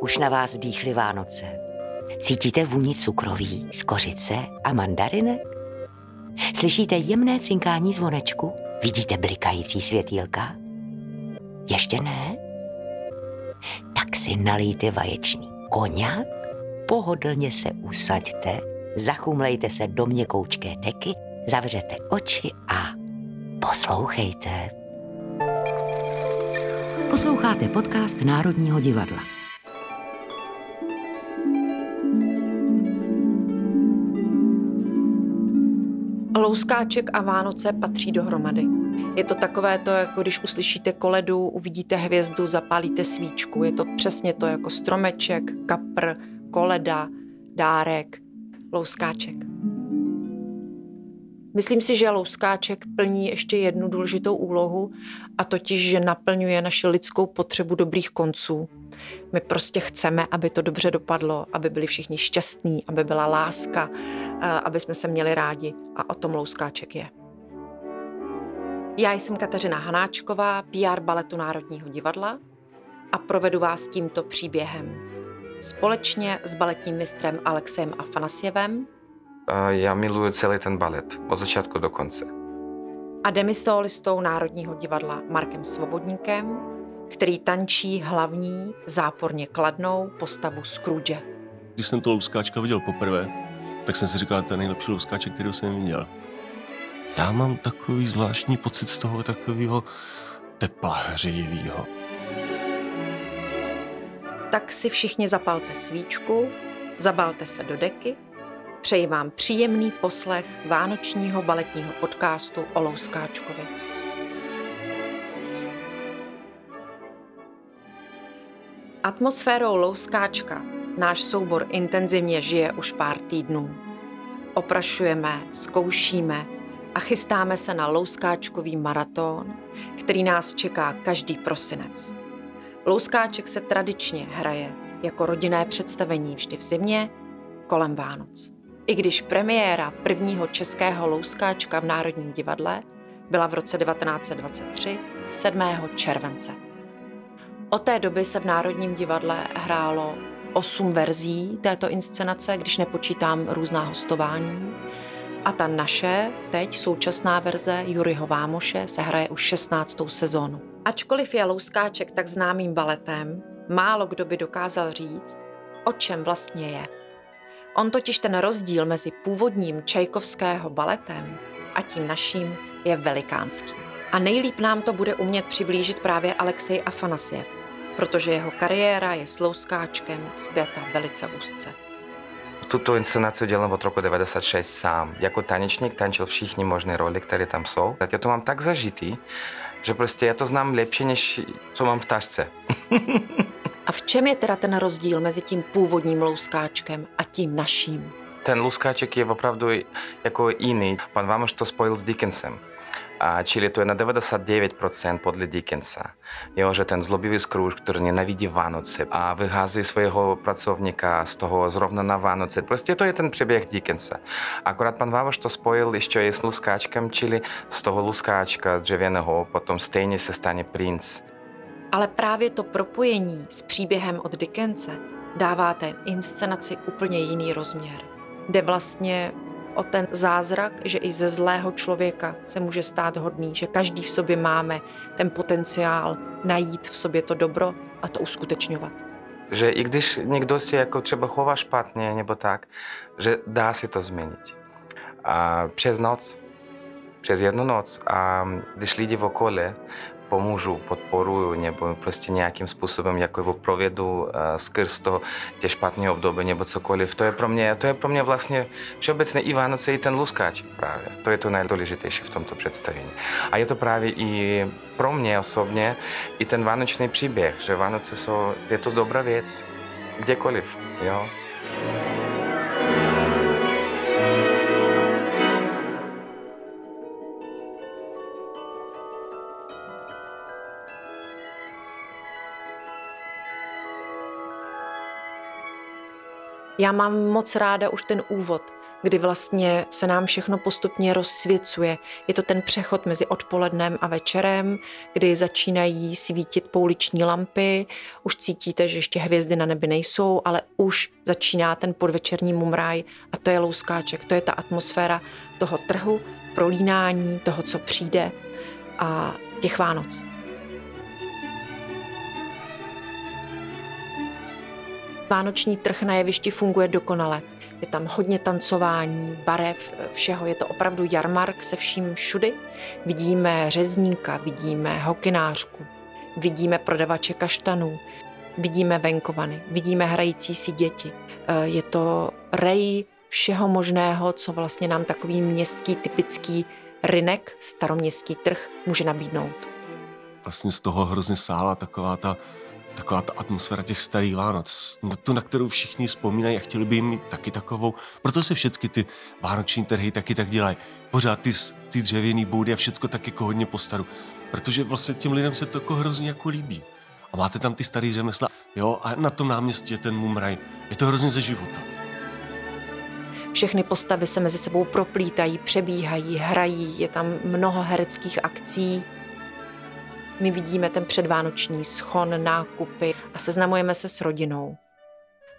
Už na vás dýchly Vánoce. Cítíte vůni cukroví z kořice a mandarinek? Slyšíte jemné cinkání zvonečku? Vidíte blikající světýlka? Ještě ne? Tak si nalijte vaječný koňak, pohodlně se usaďte, zachumlejte se do měkoučké deky, zavřete oči a poslouchejte. Posloucháte podcast Národního divadla. Louskáček a Vánoce patří dohromady. Je to takové to, jako když uslyšíte koledu, uvidíte hvězdu, zapálíte svíčku. Je to přesně to, jako stromeček, kapr, koleda, dárek, louskáček. Myslím si, že louskáček plní ještě jednu důležitou úlohu, a totiž, že naplňuje naši lidskou potřebu dobrých konců. My prostě chceme, aby to dobře dopadlo, aby byli všichni šťastní, aby byla láska, aby jsme se měli rádi, a o tom louskáček je. Já jsem Kateřina Hanáčková, PR baletu Národního divadla, a provedu vás tímto příběhem. Společně s baletním mistrem Alexejem Afanasjevem. Já miluju celý ten balet, od začátku do konce. A demistolistou Národního divadla Markem Svobodníkem, který tančí hlavní, záporně kladnou postavu Scrooge. Když jsem toho louskáčka viděl poprvé, tak jsem si říkal, to je nejlepší louskáček, kterého jsem viděl. Já mám takový zvláštní pocit z toho takového tepla hřejivého. Tak si všichni zapalte svíčku, zabalte se do deky. Přeji vám příjemný poslech vánočního baletního podcastu o louskáčkovi. Atmosférou louskáčka náš soubor intenzivně žije už pár týdnů. Oprašujeme, zkoušíme a chystáme se na louskáčkový maraton, který nás čeká každý prosinec. Louskáček se tradičně hraje jako rodinné představení vždy v zimě kolem Vánoc. I když premiéra prvního českého louskáčka v Národním divadle byla v roce 1923 7. července. Od té doby se v Národním divadle hrálo 8 verzí této inscenace, když nepočítám různá hostování. A ta naše, teď současná verze Juryho Vámoše, se hraje už 16. sezónu. Ačkoliv je louskáček tak známým baletem, málo kdo by dokázal říct, o čem vlastně je. On totiž ten rozdíl mezi původním Čajkovského baletem a tím naším je velikánský. A nejlíp nám to bude umět přiblížit právě Alexej Afanasjev, protože jeho kariéra je s louskáčkem spjata velice úzce. Tuto inscenaci dělám od roku 1996 sám. Jako tanečník tančil všichni možné roli, které tam jsou. Já to mám tak zažitý, že prostě já to znám lepší, než co mám v tašce. A v čem je teda ten rozdíl mezi tím původním louskáčkem a tím naším? Ten louskáček je opravdu jako jiný. Pan Vámoš to spojil s Dickensem. A čili to je na 99% podle Dickensa. Jo, že ten zlobivý Scrooge, který nenávidí Vánoce a vyhází svého pracovníka z toho zrovna na Vánoce. Prostě to je ten příběh Dickensa. Akorát pan Vámoš to spojil ještě i s luskáčkem, čili z toho luskáčka dřevěného potom stejně se stane princ. Ale právě to propojení s příběhem od Dickense dává té inscenaci úplně jiný rozměr. Jde vlastně o ten zázrak, že i ze zlého člověka se může stát hodný, že každý v sobě máme ten potenciál najít v sobě to dobro a to uskutečňovat. Že i když někdo si jako třeba chová špatně nebo tak, že dá si to změnit. A přes noc, přes jednu noc, a když lidi v okolí pomůžu, podporuju nebo prostě nějakým způsobem jako ho provedu skrz to tě špatné období nebo cokoliv. To je pro mě vlastně všeobecně i Vánoce, i ten luskáček právě. To je to nejdůležitější v tomto představení. A je to právě i pro mě osobně i ten vánoční příběh, že Vánoce jsou, je to dobrá věc, kdekoliv, jo. Já mám moc ráda už ten úvod, kdy vlastně se nám všechno postupně rozsvěcuje. Je to ten přechod mezi odpolednem a večerem, kdy začínají svítit pouliční lampy, už cítíte, že ještě hvězdy na nebi nejsou, ale už začíná ten podvečerní mumraj a to je louskáček, to je ta atmosféra toho trhu, prolínání, toho, co přijde a těch Vánoc. Vánoční trh na jevišti funguje dokonale. Je tam hodně tancování, barev, všeho. Je to opravdu jarmark se vším všudy. Vidíme řezníka, vidíme hokynářku, vidíme prodavače kaštanů, vidíme venkovany, vidíme hrající si děti. Je to rej všeho možného, co vlastně nám takový městský typický rynek, staroměstský trh může nabídnout. Vlastně z toho hrozně sála taková ta atmosféra těch starých Vánoc, tu, na kterou všichni vzpomínají a chtěli by jim mít taky takovou. Proto se všechny ty vánoční trhy taky tak dělají. Pořád ty dřevěný boudy a všecko tak jako hodně postaru. Protože vlastně těm lidem se to jako hrozně jako líbí. A máte tam ty starý řemesla, jo, a na tom náměstí je ten mumraj. Je to hrozně ze života. Všechny postavy se mezi sebou proplítají, přebíhají, hrají, je tam mnoho hereckých akcí. My vidíme ten předvánoční schon, nákupy a seznamujeme se s rodinou.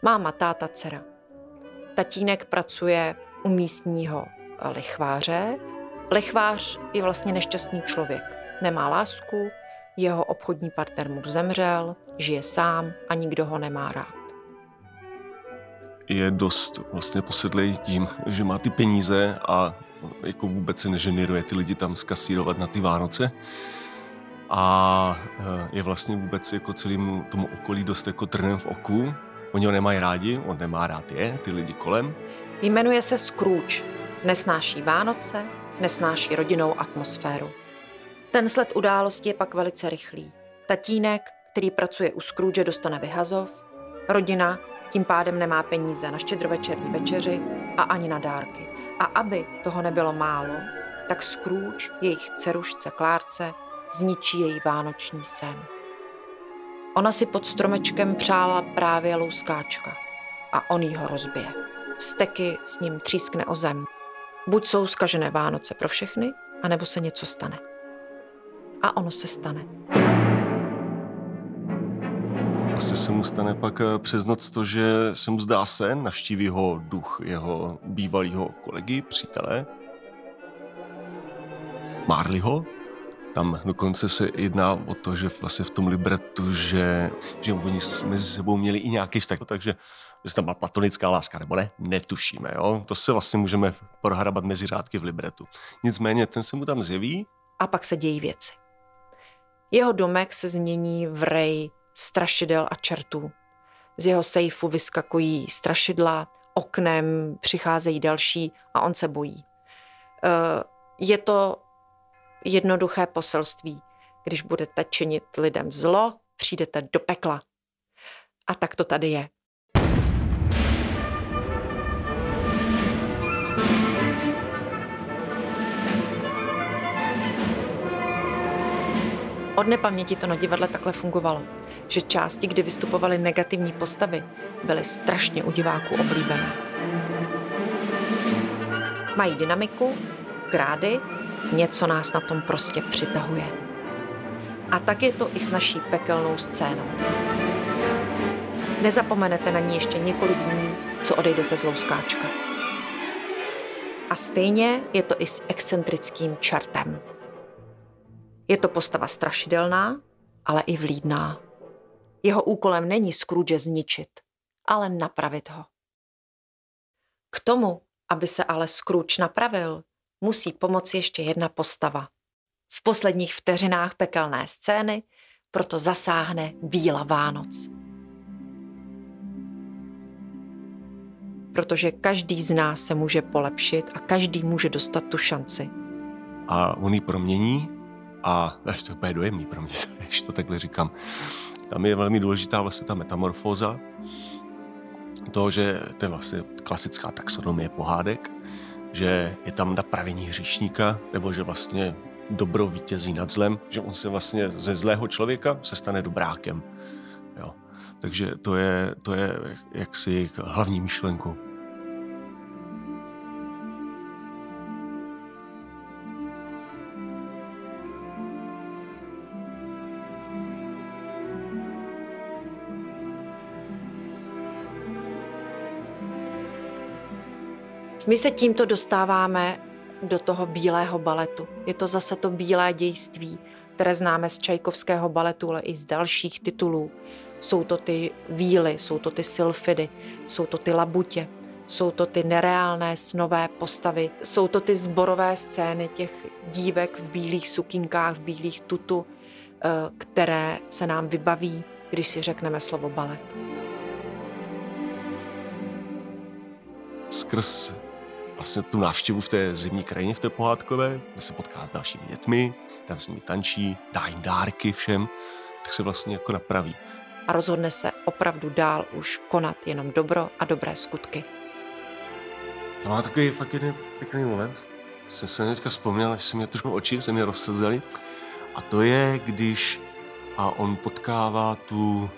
Máma, táta, dcera. Tatínek pracuje u místního lichváře. Lichvář je vlastně nešťastný člověk. Nemá lásku, jeho obchodní partner mu zemřel, žije sám a nikdo ho nemá rád. Je dost vlastně posedlý tím, že má ty peníze a jako vůbec se neženiruje ty lidi tam skasírovat na ty Vánoce. A je vlastně vůbec jako celému tomu okolí dost jako trnem v oku. Oni ho nemají rádi, on nemá rád je, ty lidi kolem. Jmenuje se Scrooge. Nesnáší Vánoce, nesnáší rodinnou atmosféru. Ten sled událostí je pak velice rychlý. Tatínek, který pracuje u Scrooge, dostane vyhazov. Rodina tím pádem nemá peníze na štědrovečerní večeři a ani na dárky. A aby toho nebylo málo, tak Scrooge, jejich dcerušce Klárce, zničí její vánoční sen. Ona si pod stromečkem přála právě louskáčka a on jí ho rozbije. Vzteky s ním třískne o zem. Buď jsou zkažené Vánoce pro všechny, anebo se něco stane. A ono se stane. Vlastně se mu stane pak přes noc to, že se mu zdá sen, navštíví ho duch jeho bývalého kolegy, přítele. Marleyho. Tam dokonce se jedná o to, že vlastně v tom libretu, že oni mezi sebou měli i nějaký vztah, takže že tam byla platonická láska, nebo ne? Netušíme, jo? To se vlastně můžeme prohrabat mezi řádky v libretu. Nicméně ten se mu tam zjeví. A pak se dějí věci. Jeho domek se změní v rej strašidel a čertů. Z jeho sejfu vyskakují strašidla, oknem přicházejí další a on se bojí. Je to jednoduché poselství. Když budete činit lidem zlo, přijdete do pekla. A tak to tady je. Od nepaměti to na divadle takhle fungovalo, že části, kdy vystupovaly negativní postavy, byly strašně u diváků oblíbené. Mají dynamiku, grády, něco nás na tom prostě přitahuje. A tak je to i s naší pekelnou scénou. Nezapomenete na ní ještě několik dní, co odejdete z louskáčka. A stejně je to i s excentrickým čertem. Je to postava strašidelná, ale i vlídná. Jeho úkolem není Scrooge zničit, ale napravit ho. K tomu, aby se ale Scrooge napravil, musí pomoci ještě jedna postava. V posledních vteřinách pekelné scény proto zasáhne víla Vánoc. Protože každý z nás se může polepšit a každý může dostat tu šanci. A on ji promění a to je dojemný pro mě, když to takhle říkám. Tam je velmi důležitá vlastně ta metamorfóza toho, že to je vlastně klasická taxonomie pohádek, že je tam napravení hříšníka, nebo že vlastně dobro vítězí nad zlem, že on se vlastně ze zlého člověka se stane dobrákem. Jo. Takže to je jaksi hlavní myšlenkou. My se tímto dostáváme do toho bílého baletu. Je to zase to bílé dějství, které známe z Čajkovského baletu, ale i z dalších titulů. Jsou to ty víly, jsou to ty sylfidy, jsou to ty labutě, jsou to ty nereálné snové postavy, jsou to ty zborové scény těch dívek v bílých sukinkách, v bílých tutu, které se nám vybaví, když si řekneme slovo balet. Skrz vlastně tu návštěvu v té zimní krajině, v té pohádkové, kde se potká s dalšími dětmi, tam s nimi tančí, dá jim dárky všem, tak se vlastně jako napraví. A rozhodne se opravdu dál už konat jenom dobro a dobré skutky. To má takový fakt jeden pěkný moment. Jsem se teďka vzpomněl, až se mě trošku oči, se mě rozsezely. A to je, když on potkává tu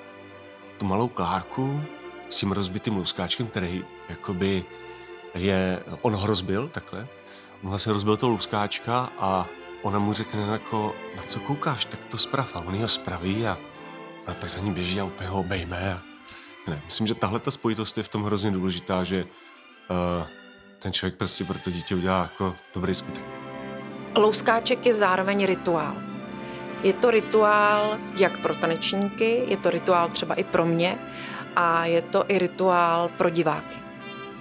malou Klárku s tím rozbitým louskáčkem, který jakoby on ho rozbil takhle. On se rozbil toho louskáčka a ona mu řekne jako, na co koukáš, tak to sprav. A on ho spraví a ona tak za ní běží a úplně ho obejme. Ne, myslím, že tahle ta spojitost je v tom hrozně důležitá, že ten člověk prostě pro to dítě udělá jako dobrý skutek. Louskáček je zároveň rituál. Je to rituál jak pro tanečníky, je to rituál třeba i pro mě a je to i rituál pro diváky.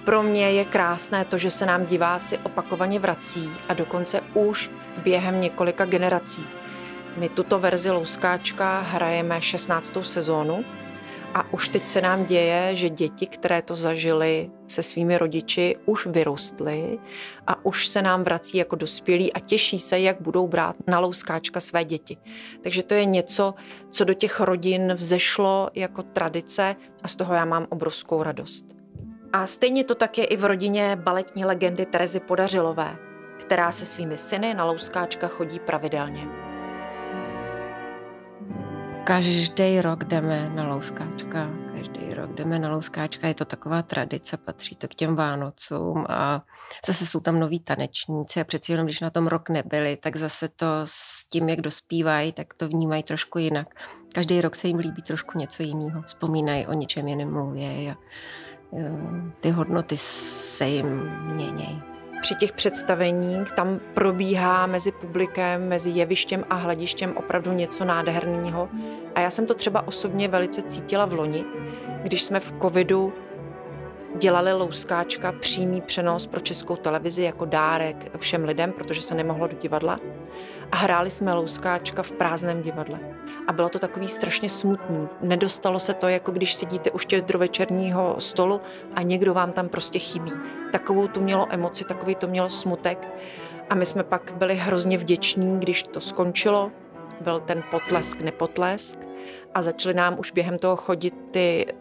Pro mě je krásné to, že se nám diváci opakovaně vrací a dokonce už během několika generací. My tuto verzi Louskáčka hrajeme 16. sezónu a už teď se nám děje, že děti, které to zažily se svými rodiči, už vyrostly a už se nám vrací jako dospělí a těší se, jak budou brát na Louskáčka své děti. Takže to je něco, co do těch rodin vzešlo jako tradice a z toho já mám obrovskou radost. A stejně to tak je i v rodině baletní legendy Terezy Podařilové, která se svými syny na Louskáčka chodí pravidelně. Každý rok jdeme na Louskáčka, je to taková tradice, patří to k těm Vánocům a zase jsou tam noví tanečníci a přeci jenom, když na tom rok nebyli, tak zase to s tím, jak dospívají, tak to vnímají trošku jinak. Každý rok se jim líbí trošku něco jiného, vzpomínají, o něčem jiném mluví a ty hodnoty se jim měnějí. Při těch představeních tam probíhá mezi publikem, mezi jevištěm a hledištěm opravdu něco nádherného. A já jsem to třeba osobně velice cítila v loni, když jsme v covidu dělali Louskáčka přímý přenos pro Českou televizi jako dárek všem lidem, protože se nemohlo do divadla. A hráli jsme Louskáčka v prázdném divadle. A bylo to takový strašně smutný. Nedostalo se to, jako když sedíte u štědrovečerního stolu a někdo vám tam prostě chybí. Takovou to mělo emoci, takový to mělo smutek. A my jsme pak byli hrozně vděční, když to skončilo. Byl ten potlesk, nepotlesk. A začaly nám už během toho chodit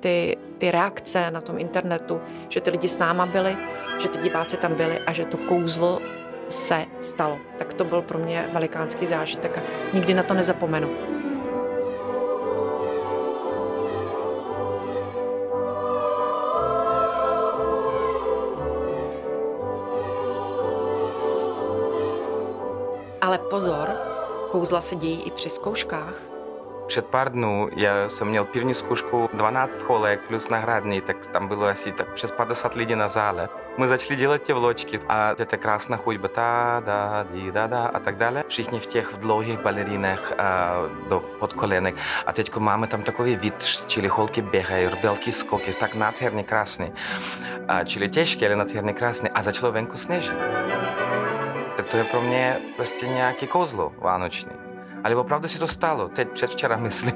ty reakce na tom internetu, že ty lidi s náma byli, že ty diváci tam byli a že to kouzlo se stalo. Tak to byl pro mě velikánský zážitek a nikdy na to nezapomenu. Ale pozor, kouzla se dějí i při zkouškách. Před pár dnů já jsem měl první zkoušku 12 holek plus náhradní, tak tam bylo asi tak přes 50 lidí na zále. My začali dělat ty vločky a to je krásná chuťba, ta, da, di, da, da a tak dále. Všichni v těch dlouhých balerínech do podkolenek. A teď máme tam takový vid, čili holky běhají, velký skoky, tak nádherně krásný. Čili těžký, ale nádherně krásný. A začalo venku sněžit. Tak to je pro mě prostě nějaký kouzlo vánoční. Ale opravdu se to stalo, teď předvčera myslím.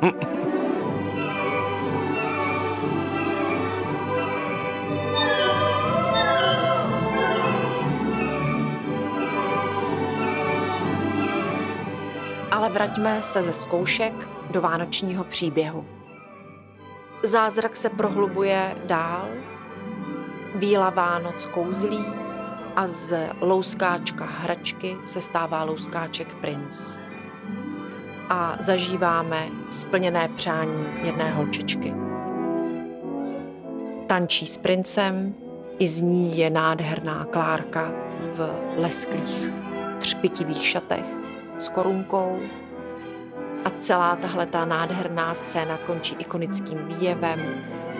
Ale vraťme se ze zkoušek do vánočního příběhu. Zázrak se prohlubuje dál, Bílá Vánoc kouzlí a z Louskáčka hračky se stává Louskáček princ. A zažíváme splněné přání jedné holčičky. Tančí s princem, i z ní je nádherná Klárka v lesklých třpitivých šatech s korunkou a celá tahleta nádherná scéna končí ikonickým výjevem,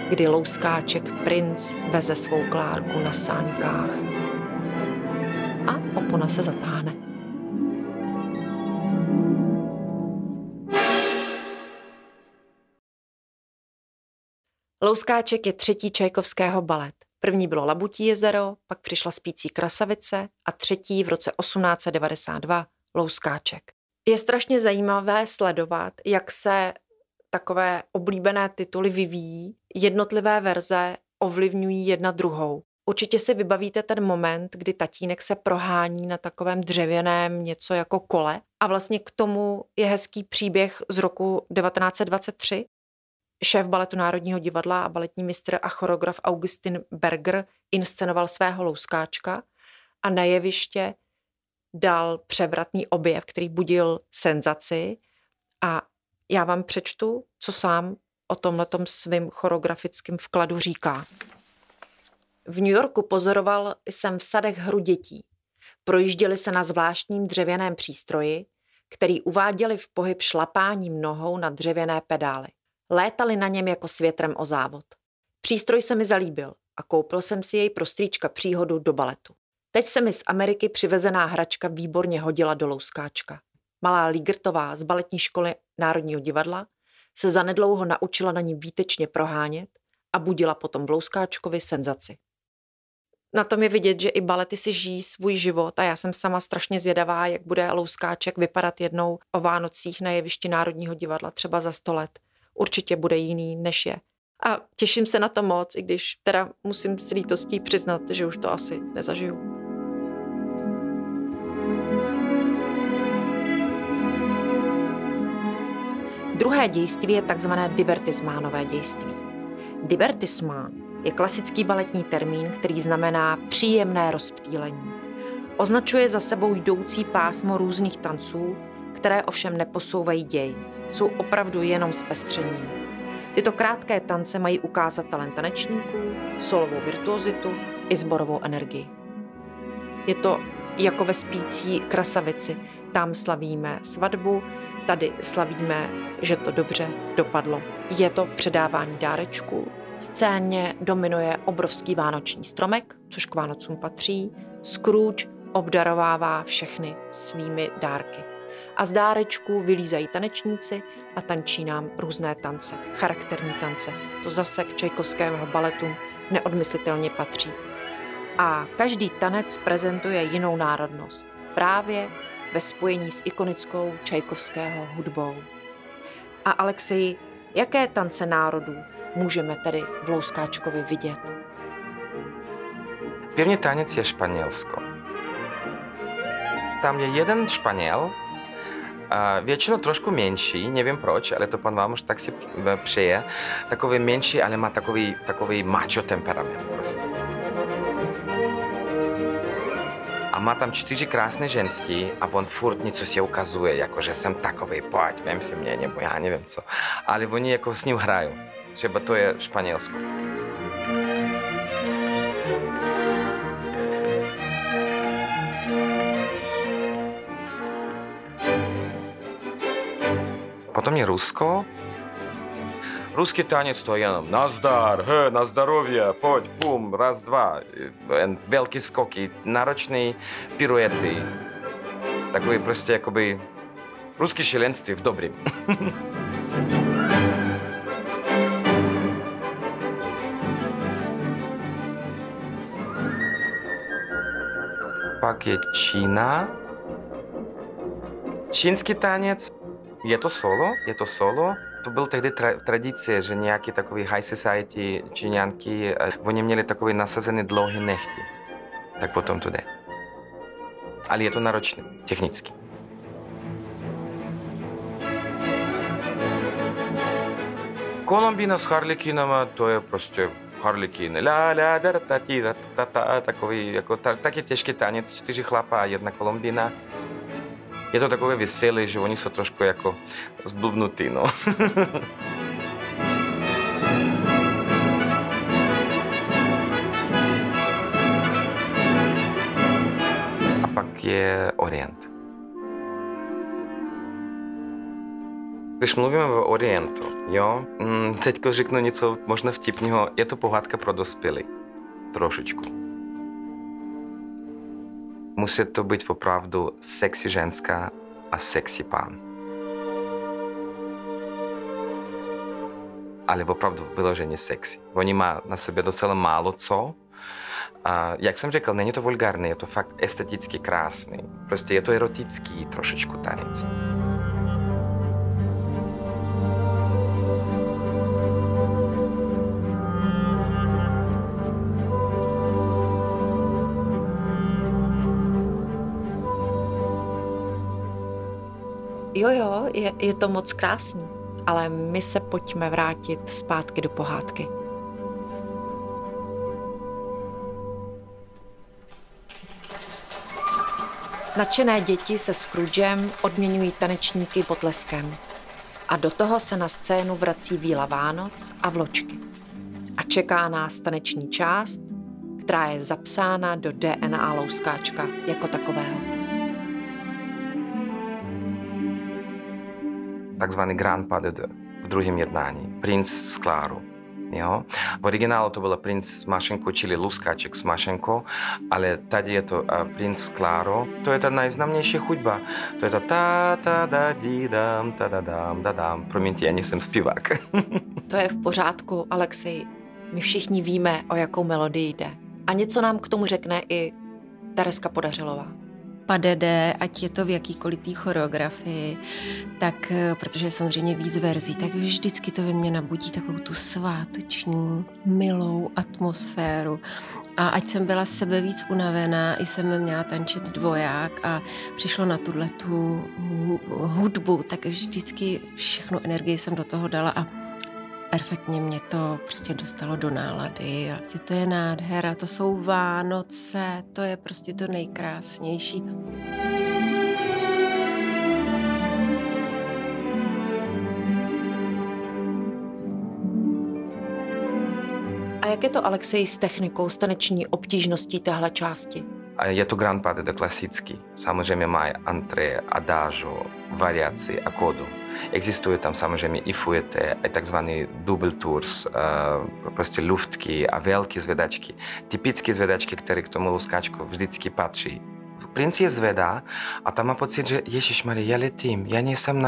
kdy Louskáček princ veze svou Klárku na sánkách opona se zatáhne. Louskáček je třetí Čajkovského balet. První bylo Labutí jezero, pak přišla Spící krasavice a třetí v roce 1892 Louskáček. Je strašně zajímavé sledovat, jak se takové oblíbené tituly vyvíjí, jednotlivé verze ovlivňují jedna druhou. Určitě si vybavíte ten moment, kdy tatínek se prohání na takovém dřevěném něco jako kole a vlastně k tomu je hezký příběh z roku 1923. Šéf baletu Národního divadla a baletní mistr a choreograf Augustin Berger inscenoval svého Louskáčka a na jeviště dal převratný objev, který budil senzaci. A já vám přečtu, co sám o tomhletom svým choreografickém vkladu říká. V New Yorku pozoroval jsem v sadech hru dětí. Projížděli se na zvláštním dřevěném přístroji, který uváděli v pohyb šlapáním nohou na dřevěné pedály. Létali na něm jako s větrem o závod. Přístroj se mi zalíbil a koupil jsem si jej pro strýčka příhodu do baletu. Teď se mi z Ameriky přivezená hračka výborně hodila do Louskáčka. Malá Ligertová z baletní školy Národního divadla se zanedlouho naučila na ní výtečně prohánět a budila potom v Louskáčkovi senzaci. Na tom je vidět, že i balety si žijí svůj život a já jsem sama strašně zvědavá, jak bude Louskáček vypadat jednou o Vánocích na jevišti Národního divadla třeba za 100 let. Určitě bude jiný, než je. A těším se na to moc, i když teda musím s lítostí přiznat, že už to asi nezažiju. Druhé dějství je takzvané divertismánové dějství. Divertismán je klasický baletní termín, který znamená příjemné rozptýlení. Označuje za sebou jdoucí pásmo různých tanců, které ovšem neposouvají děj. Jsou opravdu jenom zpestřením. Tyto krátké tance mají ukázat talent tanečníků, solovou virtuozitu i sborovou energii. Je to jako ve Spící krasavici. Tam slavíme svatbu, tady slavíme, že to dobře dopadlo. Je to předávání dárečků. Scéně dominuje obrovský vánoční stromek, což k Vánocům patří. Scrooge obdarovává všechny svými dárky. A z dárečků vylízají tanečníci a tančí nám různé tance, charakterní tance. To zase k Čajkovského baletu neodmyslitelně patří. A každý tanec prezentuje jinou národnost, právě ve spojení s ikonickou Čajkovského hudbou. A Alexeji, jaké tance národů můžeme tedy v Louskáčkovi vidět? První tanec je Španělsko. Tam je jeden Španěl, většinou trošku menší, nevím proč, ale to pan Vámoš tak si přeje. Takový menší, ale má takový macho temperament prostě. A má tam 4 krásné ženský a on furt něco si ukazuje, jako že jsem takový, pojď, vem si mě, nebo já nevím co. Ale oni jako s ním hrají. Třeba to je Španělsko. Potom je Rusko. Ruský tanec to je jenom nazdar, he, na zdarově, pojď, bum, raz, dva. Velký skoky, náročné piruety. Takový prostě jakoby ruský šílenství v dobrým. Pak je Čína. Čínský tanec. Je to solo. To byl tehdy tradice, že nějaký takový high society číňanky, oni měli takové nasazené dlouhé nehty. Tak potom to jde. Ale je to náročné, technicky. Kolumbína s harlekinama, to je prostě harlekín. La la da ta ti ta ta ta, takový jako taky těžký tanec, 4 chlapa a 1 kolumbína. Je to takové veselé, že oni jsou trošku jako zblbnutí, no. A pak je Orient. Když mluvíme o Orientu, jo, teďko řeknu něco možná vtipného, je to pohádka pro dospělé. Trošičku. Musí to být opravdu sexy ženská a sexy pán. Ale opravdu vyloženě sexy. Oni má na sobě docela málo co. A jak jsem řekl, není to vulgární, je to fakt esteticky krásný. Prostě je to erotický trošičku tanec. Jo, je to moc krásný, ale my se pojďme vrátit zpátky do pohádky. Nadšené děti se Scroogem odměňují tanečníky potleskem. A do toho se na scénu vrací víla Vánoc a vločky. A čeká nás taneční část, která je zapsána do DNA louskáčka jako takového. Takzvaný Grand Pas de Deux v druhém jednání. Princ s Klárou. Jo? V originálu to bylo princ s Mašenkou, čili Luskáček s Mašenkou, ale tady je to princ s Klárou. To je ta nejznámější hudba. To je ta ta ta da di dam ta da dam da dam. Promiňte, já nejsem zpívák. To je v pořádku, Alexej. My všichni víme, o jakou melodii jde. A něco nám k tomu řekne i Tereska Podařilová. Padede, ať je to v jakýkoliv té choreografii, tak, protože je samozřejmě víc verzí, tak vždycky to ve mně nabudí takovou tu sváteční, milou atmosféru. A ať jsem byla sebe víc unavená, i jsem měla tančit dvoják a přišlo na tuhletu hudbu, tak vždycky všechnu energii jsem do toho dala a perfektně mě to prostě dostalo do nálady. Prostě to je nádhera, to jsou Vánoce, to je prostě to nejkrásnější. A jak je to, Alexej, s technikou, s taneční obtížností téhle části? Je to Grand Pas de Deux klasický. Samozřejmě má entrée, adážo, variaci, akordu. Existuje tam samozřejmě i fuete, i takzvaný double tours, prostě luftky a velké zvedačky. Typické zvedačky, které k tomu luskáčku vždycky patří. Princ je zvedá a tam má pocit, že ježišmarja, já letím, já nejsem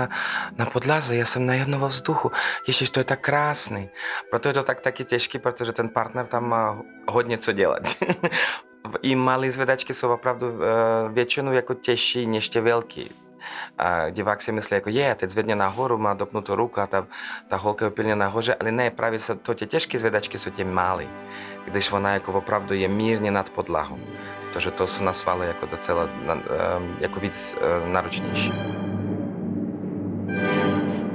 na podlaze, já jsem na jednoho vzduchu. Ježiš, to je tak krásný. Proto je to taky těžký, protože ten partner tam má hodně co dělat. I malé zvedačky jsou opravdu většinou jako těžší než ty velký. A divák si myslí, jako je, teď zvedne nahoru, má dopnutou ruku a ta holka je úplně nahoře, ale ne, právě to ty těžké zvedačky jsou ty malé, když ona jako opravdu je mírně nad podlahou, protože to jsou na svaly jako docela jako víc náročnější.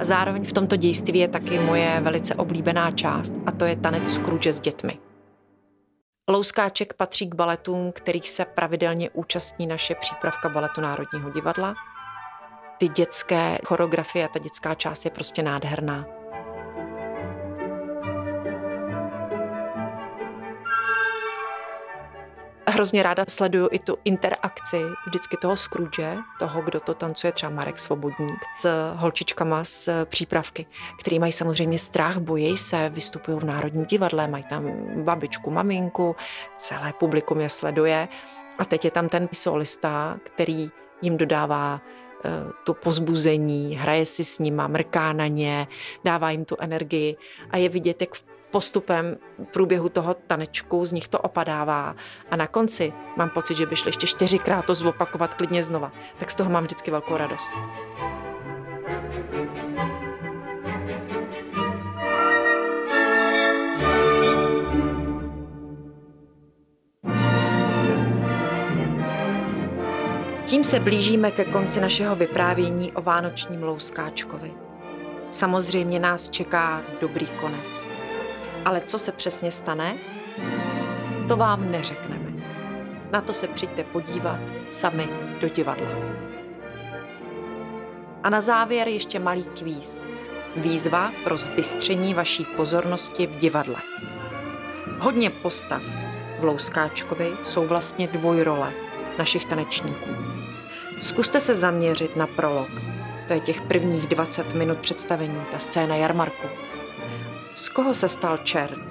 A zároveň v tomto dějství je taky moje velice oblíbená část, a to je tanec Scrooge s dětmi. Louskáček patří k baletům, kterých se pravidelně účastní naše přípravka Baletu Národního divadla. Ty dětské choreografie a ta dětská část je prostě nádherná. Hrozně ráda sleduju i tu interakci vždycky toho Scrooge, toho, kdo to tancuje, třeba Marek Svobodník, s holčičkama z přípravky, který mají samozřejmě strach, bojí se, vystupují v Národním divadle, mají tam babičku, maminku, celé publikum je sleduje. A teď je tam ten solista, který jim dodává to pozbuzení, hraje si s nima, mrká na ně, dává jim tu energii a je vidět, jak postupem průběhu toho tanečku z nich to opadává a na konci mám pocit, že by šli ještě 4krát to zopakovat klidně znova. Tak z toho mám vždycky velkou radost. Tím se blížíme ke konci našeho vyprávění o vánočním louskáčkovi. Samozřejmě nás čeká dobrý konec. Ale co se přesně stane, to vám neřekneme. Na to se přijďte podívat sami do divadla. A na závěr ještě malý kvíz. Výzva pro zbystření vaší pozornosti v divadle. Hodně postav v Louskáčkovi jsou vlastně dvojrole našich tanečníků. Zkuste se zaměřit na prolog. To je těch prvních 20 minut představení, ta scéna jarmarku. Z koho se stal čert,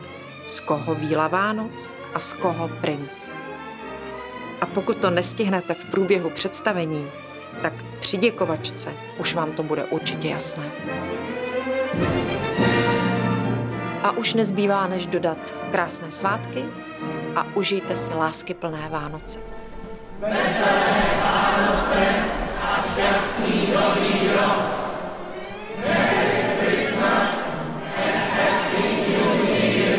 z koho víla Vánoc a z koho princ. A pokud to nestihnete v průběhu představení, tak při děkovačce už vám to bude určitě jasné. A už nezbývá, než dodat krásné svátky a užijte si láskyplné Vánoce. Veselé Vánoce a šťastný nový rok. Merry Christmas and Happy New Year.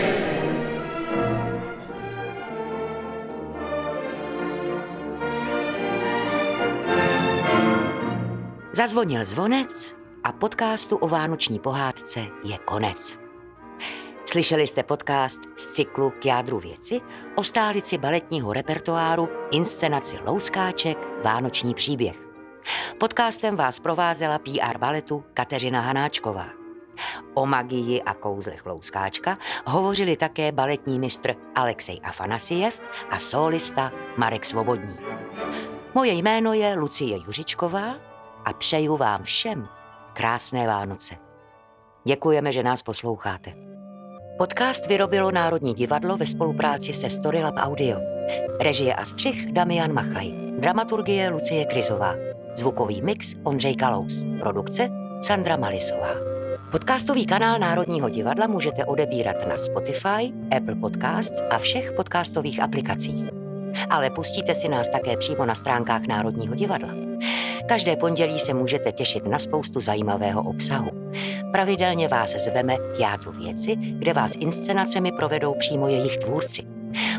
Zazvonil zvonec a podcastu o vánoční pohádce je konec. Slyšeli jste podcast z cyklu K jádru věci o stálici baletního repertoáru, inscenaci Louskáček, vánoční příběh. Podcastem vás provázela PR baletu Kateřina Hanáčková. O magii a kouzlech Louskáčka hovořili také baletní mistr Alexej Afanasiev a solista Marek Svobodní. Moje jméno je Lucie Juřičková a přeju vám všem krásné Vánoce. Děkujeme, že nás posloucháte. Podcast vyrobilo Národní divadlo ve spolupráci se Storylab Audio. Režie a střih Damian Machaj. Dramaturgie Lucie Krizová. Zvukový mix Ondřej Kalous. Produkce Sandra Malisová. Podcastový kanál Národního divadla můžete odebírat na Spotify, Apple Podcasts a všech podcastových aplikacích. Ale pustíte si nás také přímo na stránkách Národního divadla. Každé pondělí se můžete těšit na spoustu zajímavého obsahu. Pravidelně vás zveme k jádru věci, kde vás inscenacemi provedou přímo jejich tvůrci.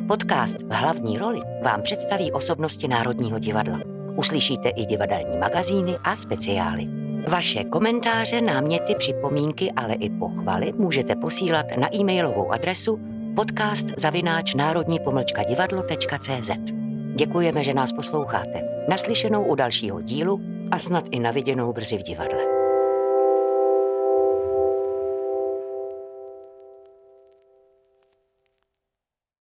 Podcast v hlavní roli vám představí osobnosti Národního divadla. Uslyšíte i divadelní magazíny a speciály. Vaše komentáře, náměty, připomínky, ale i pochvaly můžete posílat na e-mailovou adresu podcast@národní-divadlo.cz. Děkujeme, že nás posloucháte. Naslyšenou u dalšího dílu a snad i naviděnou brzy v divadle.